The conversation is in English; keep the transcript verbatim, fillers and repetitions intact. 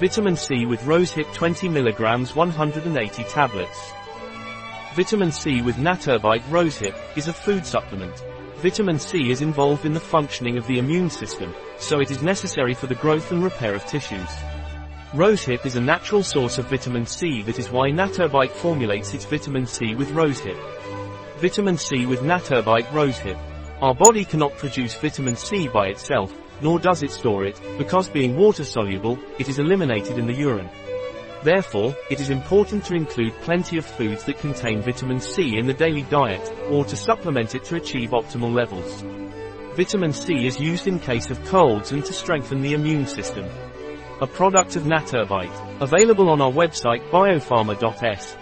Vitamin C with Rosehip twenty milligrams one hundred eighty tablets. Vitamin C with Naturbite Rosehip is a food supplement. Vitamin C is involved in the functioning of the immune system, so it is necessary for the growth and repair of tissues. Rosehip is a natural source of vitamin C. That is why Naturbite formulates its vitamin C with Rosehip. Vitamin C with Naturbite Rosehip. Our body cannot produce vitamin C by itself, nor does it store it, because being water-soluble, it is eliminated in the urine. Therefore, it is important to include plenty of foods that contain vitamin C in the daily diet, or to supplement it to achieve optimal levels. Vitamin C is used in case of colds and to strengthen the immune system. A product of Naturbite, available on our website biopharma dot s.